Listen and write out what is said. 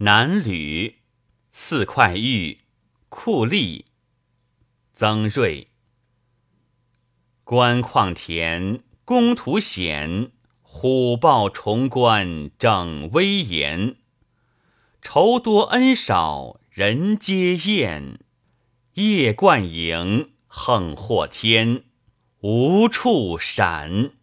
南吕、四块玉、库吏、曾瑞、官旷田、公图显、虎豹重关，整威严。仇多恩少，人皆厌；夜冠营，横祸天，无处闪。